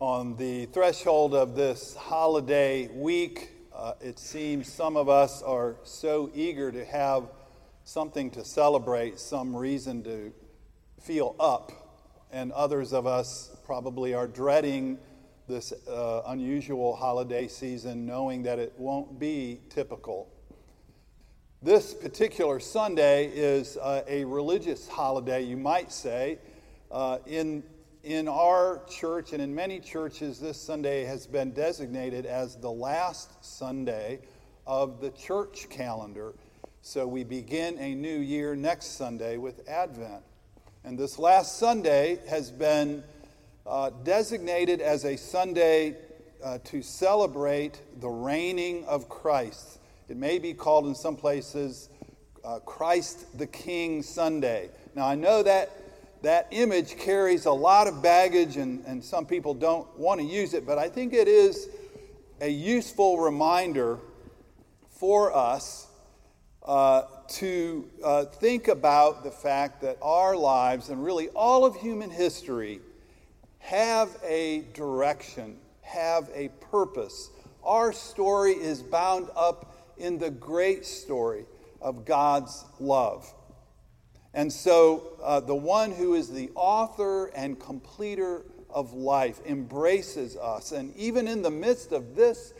On the threshold of this holiday week, it seems some of us are so eager to have something to celebrate, some reason to feel up, and others of us probably are dreading this unusual holiday season, knowing that it won't be typical. This particular Sunday is a religious holiday, you might say. In our church and in many churches, this Sunday has been designated as the last Sunday of the church calendar. So we begin a new year next Sunday with Advent. And this last Sunday has been designated as a Sunday to celebrate the reigning of Christ. It may be called in some places Christ the King Sunday. Now I know that image carries a lot of baggage and some people don't want to use it, but I think it is a useful reminder for us to think about the fact that our lives and really all of human history have a direction, have a purpose. Our story is bound up in the great story of God's love. And so the one who is the author and completer of life embraces us. And even in the midst of this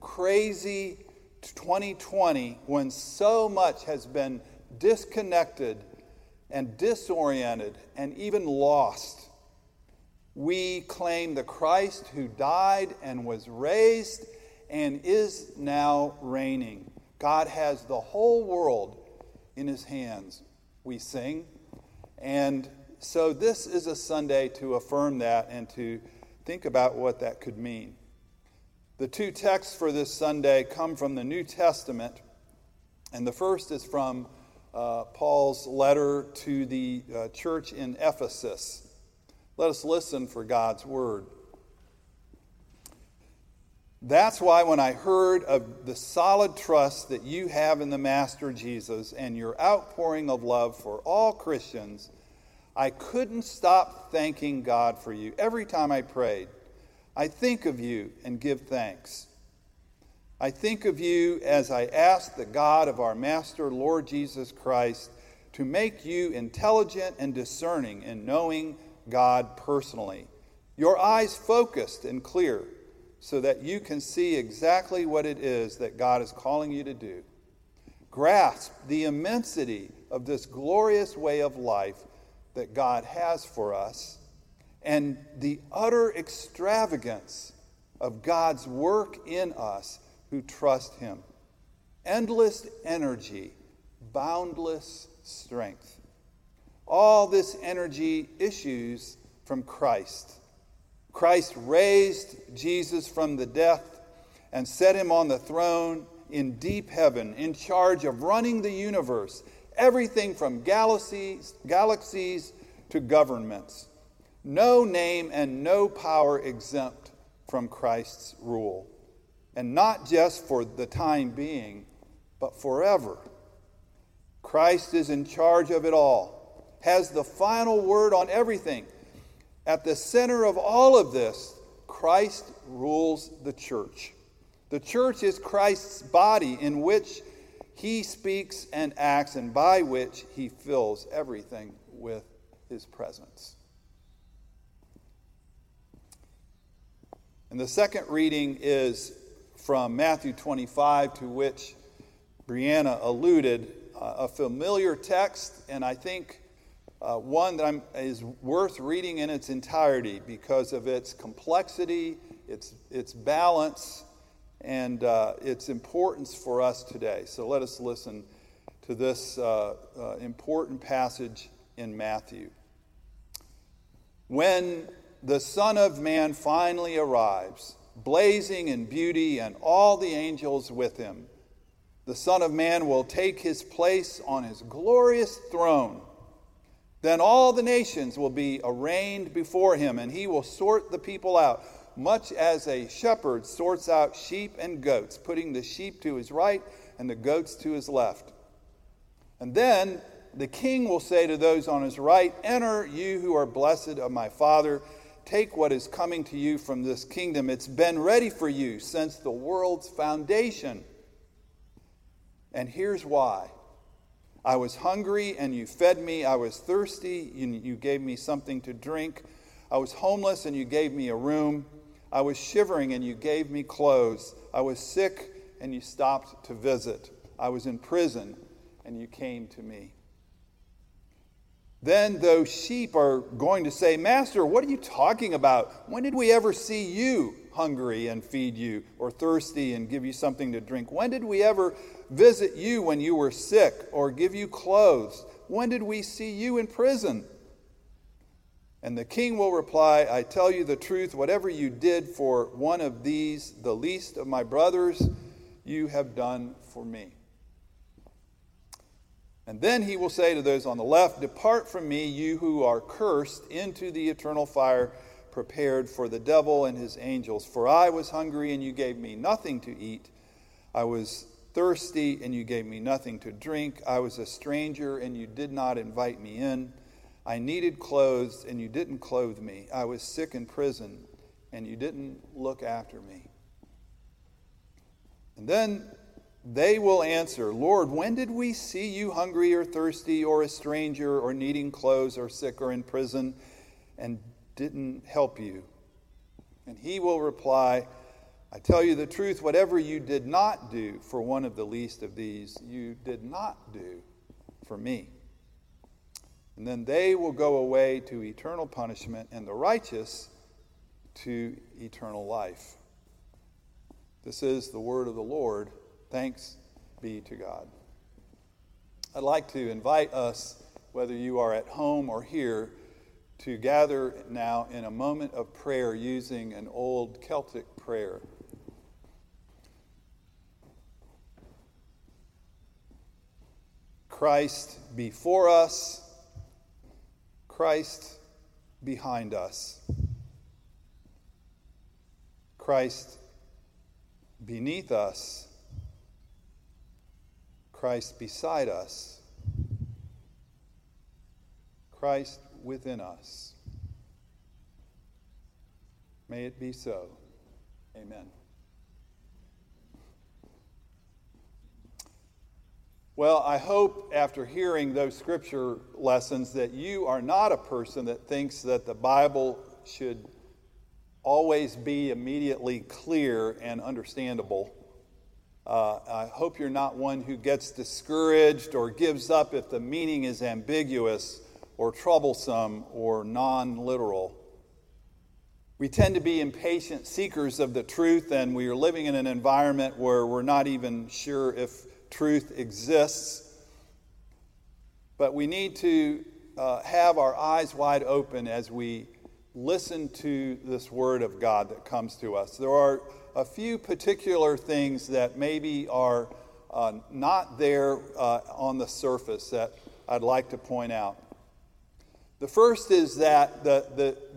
crazy 2020, when so much has been disconnected and disoriented and even lost, we claim the Christ who died and was raised and is now reigning. God has the whole world in his hands, we sing. And so this is a Sunday to affirm that and to think about what that could mean. The two texts for this Sunday come from the New Testament. And the first is from Paul's letter to the church in Ephesus. Let us listen for God's word. That's why when I heard of the solid trust that you have in the Master Jesus and your outpouring of love for all Christians, I couldn't stop thanking God for you. Every time I prayed, I think of you and give thanks. I think of you as I ask the God of our Master, Lord Jesus Christ, to make you intelligent and discerning in knowing God personally. Your eyes focused and clear, so that you can see exactly what it is that God is calling you to do. Grasp the immensity of this glorious way of life that God has for us and the utter extravagance of God's work in us who trust him. Endless energy, boundless strength. All this energy issues from Christ. Christ raised Jesus from the death and set him on the throne in deep heaven, in charge of running the universe, everything from galaxies to governments. No name and no power exempt from Christ's rule. And not just for the time being, but forever. Christ is in charge of it all, has the final word on everything. At the center of all of this, Christ rules the church. The church is Christ's body in which he speaks and acts and by which he fills everything with his presence. And the second reading is from Matthew 25, to which Brianna alluded, a familiar text, and I think one that is worth reading in its entirety because of its complexity, its balance, and its importance for us today. So let us listen to this important passage in Matthew. When the Son of Man finally arrives, blazing in beauty and all the angels with him, the Son of Man will take his place on his glorious throne. Then all the nations will be arraigned before him, and he will sort the people out, much as a shepherd sorts out sheep and goats, putting the sheep to his right and the goats to his left. And then the king will say to those on his right, "Enter, you who are blessed of my Father, Take what is coming to you from this kingdom. It's been ready for you since the world's foundation. And here's why. I was hungry and you fed me. I was thirsty and you gave me something to drink. I was homeless and you gave me a room. I was shivering and you gave me clothes. I was sick and you stopped to visit. I was in prison and you came to me. Then those sheep are going to say, Master, what are you talking about? When did we ever see you hungry and feed you, or thirsty and give you something to drink? When did we ever visit you when you were sick or give you clothes? When did we see you in prison? And the king will reply, I tell you the truth, whatever you did for one of these, the least of my brothers, you have done for me. And then he will say to those on the left, Depart from me, you who are cursed, into the eternal fire prepared for the devil and his angels. For I was hungry, and you gave me nothing to eat. I was thirsty, and you gave me nothing to drink. I was a stranger, and you did not invite me in. I needed clothes, and you didn't clothe me. I was sick in prison, and you didn't look after me. And then they will answer, Lord, when did we see you hungry or thirsty or a stranger or needing clothes or sick or in prison and didn't help you? And he will reply, I tell you the truth, whatever you did not do for one of the least of these, you did not do for me. And then they will go away to eternal punishment and the righteous to eternal life. This is the word of the Lord. Thanks be to God. I'd like to invite us, whether you are at home or here, to gather now in a moment of prayer using an old Celtic prayer. Christ before us, Christ behind us, Christ beneath us, Christ beside us, Christ within us. May it be so. Amen. Well, I hope after hearing those scripture lessons that you are not a person that thinks that the Bible should always be immediately clear and understandable. I hope you're not one who gets discouraged or gives up if the meaning is ambiguous or troublesome or non-literal. We tend to be impatient seekers of the truth, and we are living in an environment where we're not even sure if truth exists. But we need to have our eyes wide open as we listen to this word of God that comes to us. There are a few particular things that maybe are not there on the surface that I'd like to point out. The first is that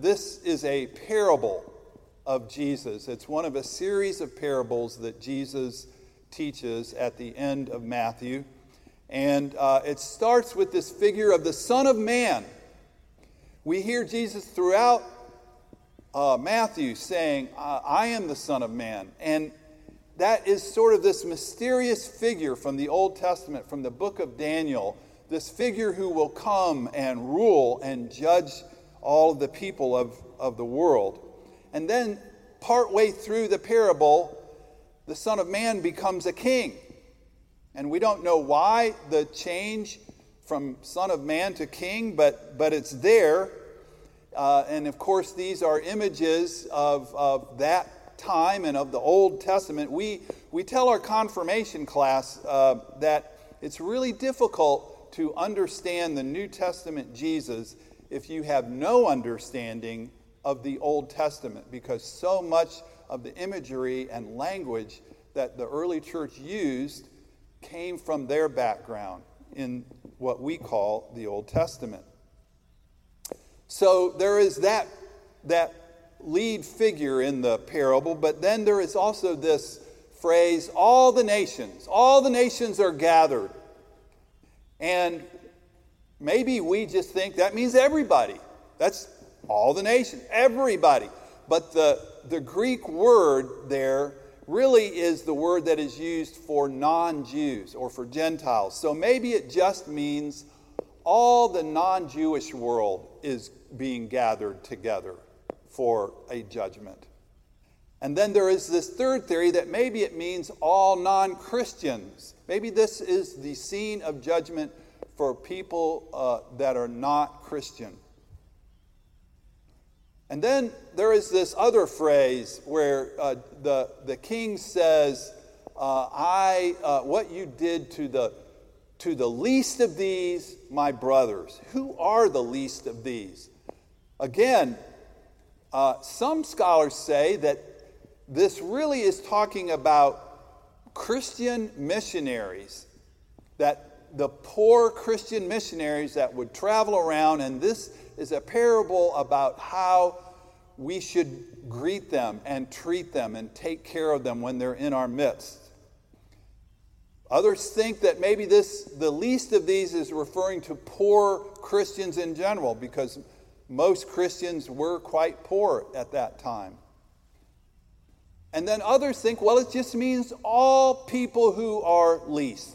this is a parable of Jesus. It's one of a series of parables that Jesus teaches at the end of Matthew. And it starts with this figure of the Son of Man. We hear Jesus throughout Matthew saying, I am the Son of Man. And that is sort of this mysterious figure from the Old Testament, from the book of Daniel, this figure who will come and rule and judge all of the people of the world. And then partway through the parable, the Son of Man becomes a king. And we don't know why the change from Son of Man to king, but it's there. And of course, these are images of that time and of the Old Testament. We tell our confirmation class that it's really difficult to understand the New Testament Jesus if you have no understanding of the Old Testament, because so much of the imagery and language that the early church used came from their background in what we call the Old Testament. So there is that lead figure in the parable, but then there is also this phrase, all the nations are gathered. And maybe we just think that means everybody. That's all the nations, everybody. But the Greek word there really is the word that is used for non-Jews or for Gentiles. So maybe it just means all the non-Jewish world is being gathered together for a judgment. And then there is this third theory that maybe it means all non-Christians. Maybe this is the scene of judgment for people that are not Christian. And then there is this other phrase where the king says, what you did to the least of these, my brothers. Who are the least of these? Again, some scholars say that this really is talking about Christian missionaries, that the poor Christian missionaries that would travel around, and this is a parable about how we should greet them and treat them and take care of them when they're in our midst. Others think that maybe the least of these is referring to poor Christians in general, because most Christians were quite poor at that time. And then others think, well, it just means all people who are least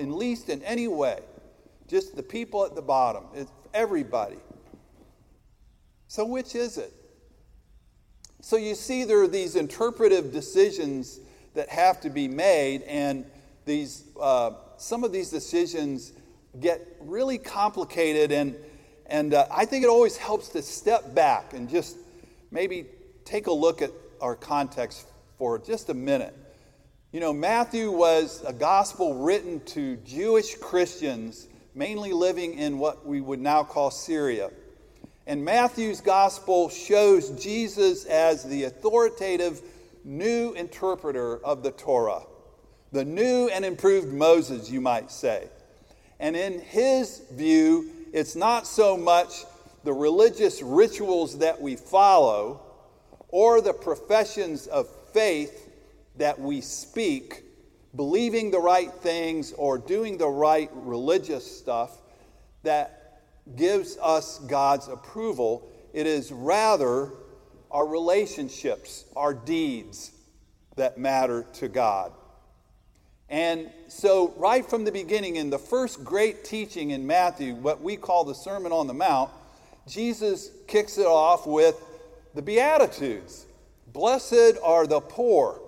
in any way. Just the people at the bottom. It's everybody. So which is it? So you see there are these interpretive decisions that have to be made, and these some of these decisions get really complicated, and I think it always helps to step back and just maybe take a look at our context for just a minute. You know, Matthew was a gospel written to Jewish Christians, mainly living in what we would now call Syria. And Matthew's gospel shows Jesus as the authoritative new interpreter of the Torah, the new and improved Moses, you might say. And in his view, it's not so much the religious rituals that we follow or the professions of faith that we speak, believing the right things or doing the right religious stuff that gives us God's approval. It is rather our relationships, our deeds that matter to God. And so right from the beginning, in the first great teaching in Matthew, what we call the Sermon on the Mount, Jesus kicks it off with the Beatitudes. Blessed are the poor,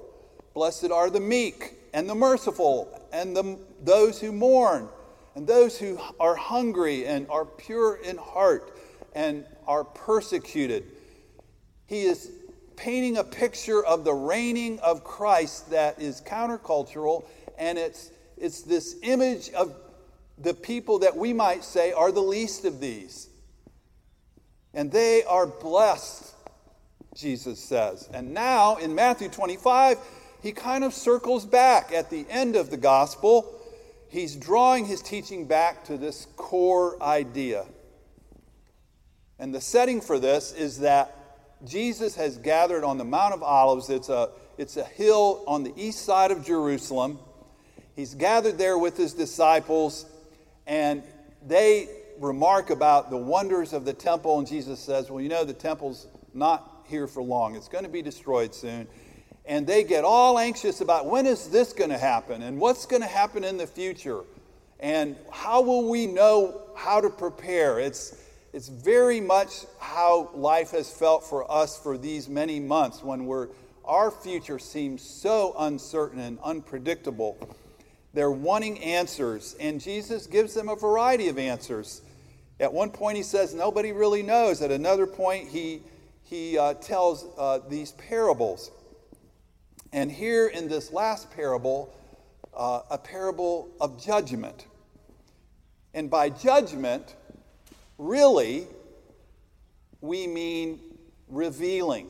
blessed are the meek and the merciful, and those who mourn, and those who are hungry and are pure in heart and are persecuted. He is painting a picture of the reigning of Christ that is countercultural, and it's this image of the people that we might say are the least of these. And they are blessed, Jesus says. And now in Matthew 25, he kind of circles back at the end of the gospel. He's drawing his teaching back to this core idea. And the setting for this is that Jesus has gathered on the Mount of Olives. It's a hill on the east side of Jerusalem. He's gathered there with his disciples, and they remark about the wonders of the temple, and Jesus says, well, you know, the temple's not here for long. It's going to be destroyed soon. And they get all anxious about when is this going to happen, and what's going to happen in the future, and how will we know how to prepare? It's very much how life has felt for us for these many months, when our future seems so uncertain and unpredictable. They're wanting answers, and Jesus gives them a variety of answers. At one point he says nobody really knows. At another point he tells these parables. And here in this last parable, a parable of judgment. And by judgment, really, we mean revealing.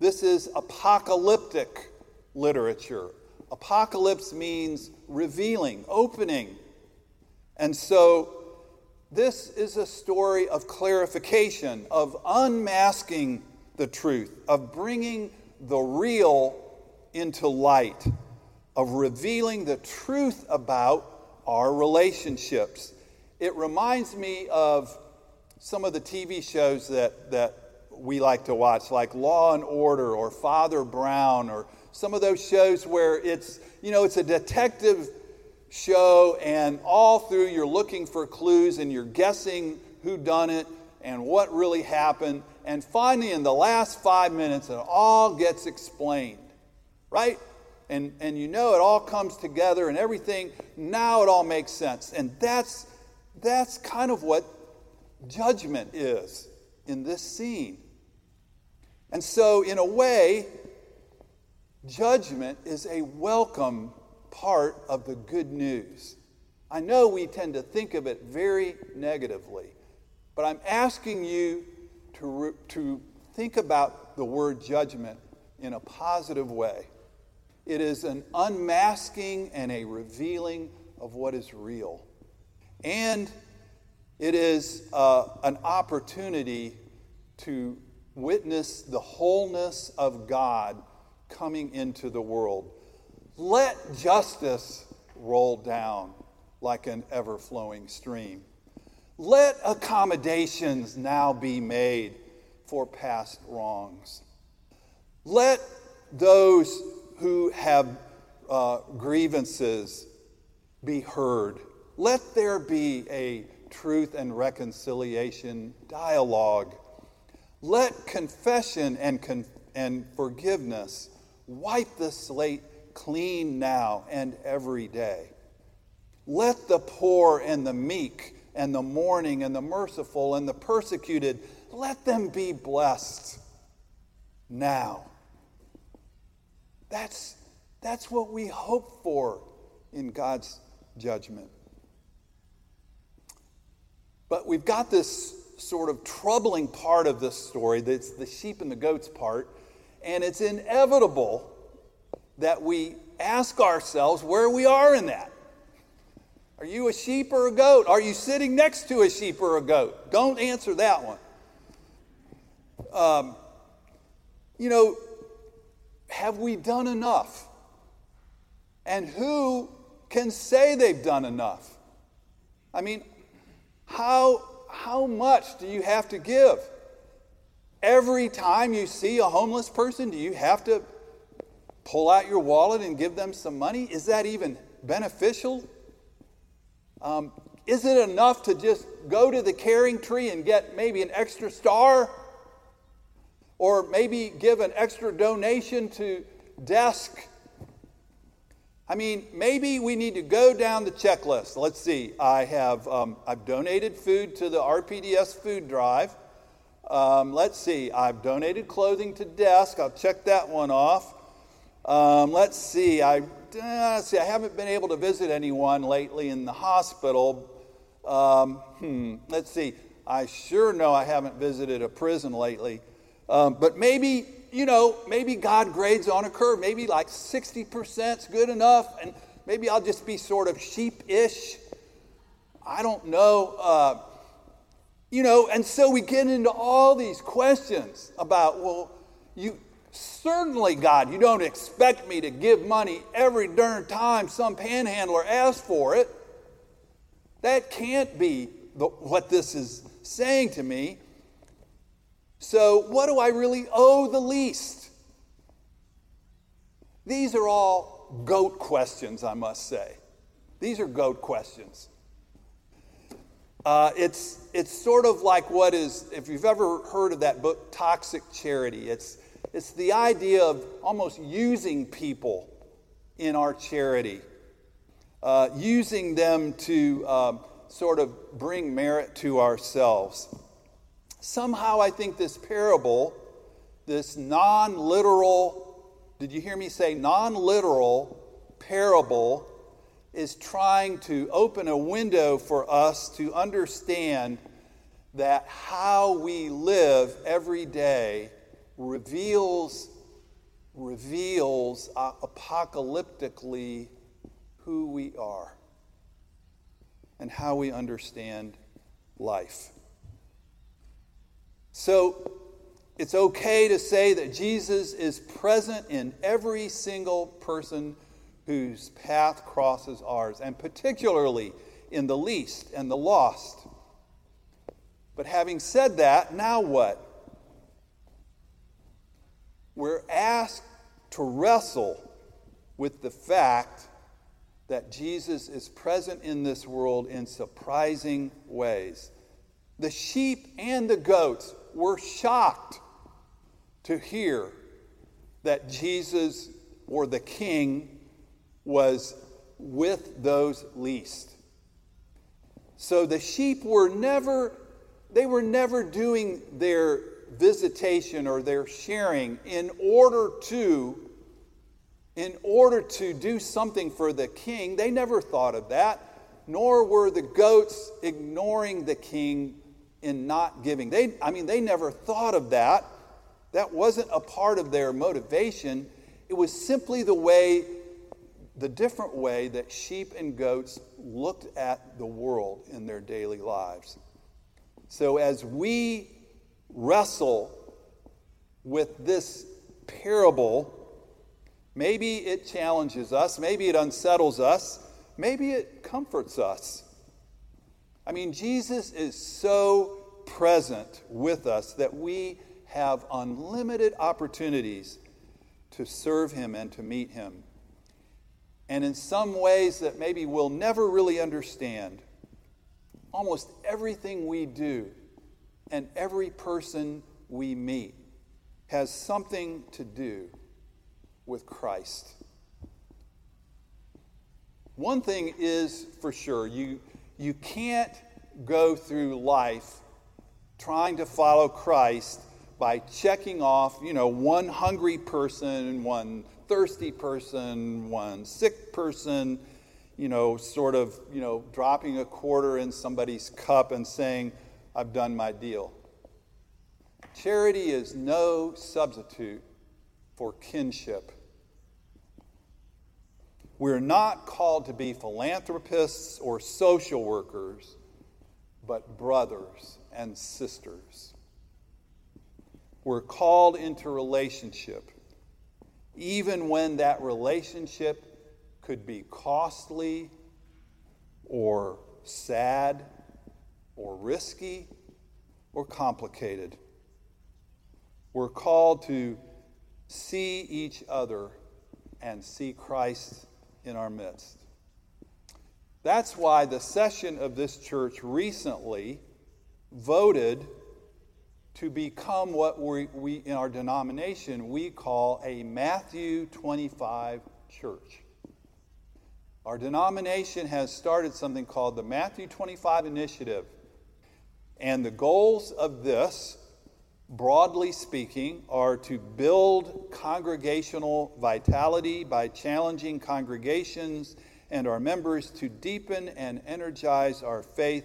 This is apocalyptic literature. Apocalypse means revealing, opening. And so this is a story of clarification, of unmasking the truth, of bringing the real into light, of revealing the truth about our relationships. It reminds me of some of the TV shows that we like to watch, like Law and Order or Father Brown, or some of those shows where it's a detective show, and all through you're looking for clues and you're guessing who done it and what really happened. And finally, in the last 5 minutes, it all gets explained, right? And it all comes together and everything. Now it all makes sense. And that's kind of what judgment is in this scene. And so, in a way, judgment is a welcome part of the good news. I know we tend to think of it very negatively, but I'm asking you to think about the word judgment in a positive way. It is an unmasking and a revealing of what is real. And it is an opportunity to witness the wholeness of God coming into the world. Let justice roll down like an ever-flowing stream. Let accommodations now be made for past wrongs. Let those who have grievances be heard. Let there be a truth and reconciliation dialogue. Let confession and forgiveness wipe the slate clean now and every day. Let the poor and the meek and the mourning and the merciful and the persecuted, let them be blessed now. That's what we hope for in God's judgment. But we've got this sort of troubling part of this story, that's the sheep and the goats part, and it's inevitable that we ask ourselves where we are in that. Are you a sheep or a goat? Are you sitting next to a sheep or a goat? Don't answer that one. Have we done enough? And who can say they've done enough? I mean, how much do you have to give? Every time you see a homeless person, do you have to pull out your wallet and give them some money? Is that even beneficial? Is it enough to just go to the caring tree and get maybe an extra star? Or maybe give an extra donation to desk? I mean, maybe we need to go down the checklist. Let's see. I've donated food to the RPDS food drive. Let's see. I've donated clothing to desk. I'll check that one off. Let's see. I haven't been able to visit anyone lately in the hospital. Let's see. I sure know I haven't visited a prison lately. But maybe God grades on a curve. Maybe like 60% is good enough, and maybe I'll just be sort of sheepish. I don't know. And so we get into all these questions about, well, you certainly, God, you don't expect me to give money every darn time some panhandler asks for it. That can't be what this is saying to me. So what do I really owe the least? These are all goat questions, I must say. These are goat questions. It's sort of like if you've ever heard of that book, Toxic Charity. It's the idea of almost using people in our charity, using them to sort of bring merit to ourselves. Somehow I think this parable, this non-literal, did you hear me say non-literal parable, is trying to open a window for us to understand that how we live every day reveals apocalyptically who we are and how we understand life. So it's okay to say that Jesus is present in every single person whose path crosses ours, and particularly in the least and the lost. But having said that, now what? We're asked to wrestle with the fact that Jesus is present in this world in surprising ways. The sheep and the goats were shocked to hear that Jesus, or the King, was with those least. So the sheep were never doing their visitation or their sharing in order to do something for the King. They never thought of that, nor were the goats ignoring the King in not giving. They never thought of that. That wasn't a part of their motivation. It was simply the different way that sheep and goats looked at the world in their daily lives. So as we wrestle with this parable, maybe it challenges us, maybe it unsettles us, maybe it comforts us. I mean, Jesus is so present with us that we have unlimited opportunities to serve him and to meet him. And in some ways that maybe we'll never really understand, almost everything we do and every person we meet has something to do with Christ. One thing is for sure, you can't go through life trying to follow Christ by checking off, one hungry person, one thirsty person, one sick person, dropping a quarter in somebody's cup and saying, I've done my deal. Charity is no substitute for kinship. We're not called to be philanthropists or social workers, but brothers and sisters. We're called into relationship, even when that relationship could be costly or sad or risky or complicated. We're called to see each other and see Christ in our midst. That's why the session of this church recently voted to become what we in our denomination we call a Matthew 25 church. Our denomination has started something called the Matthew 25 Initiative. And the goals of this, broadly speaking, are to build congregational vitality by challenging congregations and our members to deepen and energize our faith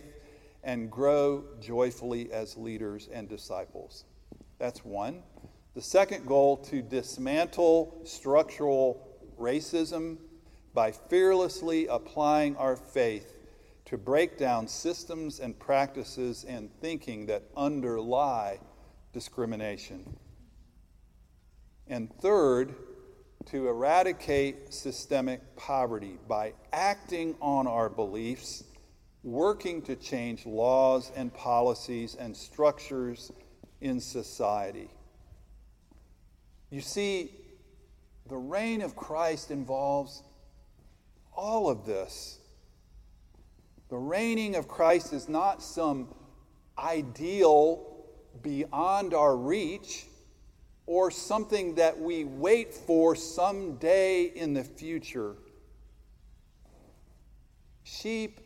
and grow joyfully as leaders and disciples. That's one. The second goal, to dismantle structural racism by fearlessly applying our faith to break down systems and practices and thinking that underlie discrimination. And third, to eradicate systemic poverty by acting on our beliefs, working to change laws and policies and structures in society. You see, the reign of Christ involves all of this. The reigning of Christ is not some ideal beyond our reach or something that we wait for someday in the future. Sheep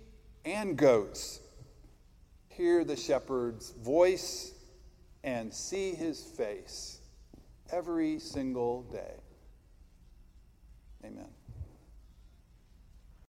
and goats hear the shepherd's voice and see his face every single day. Amen.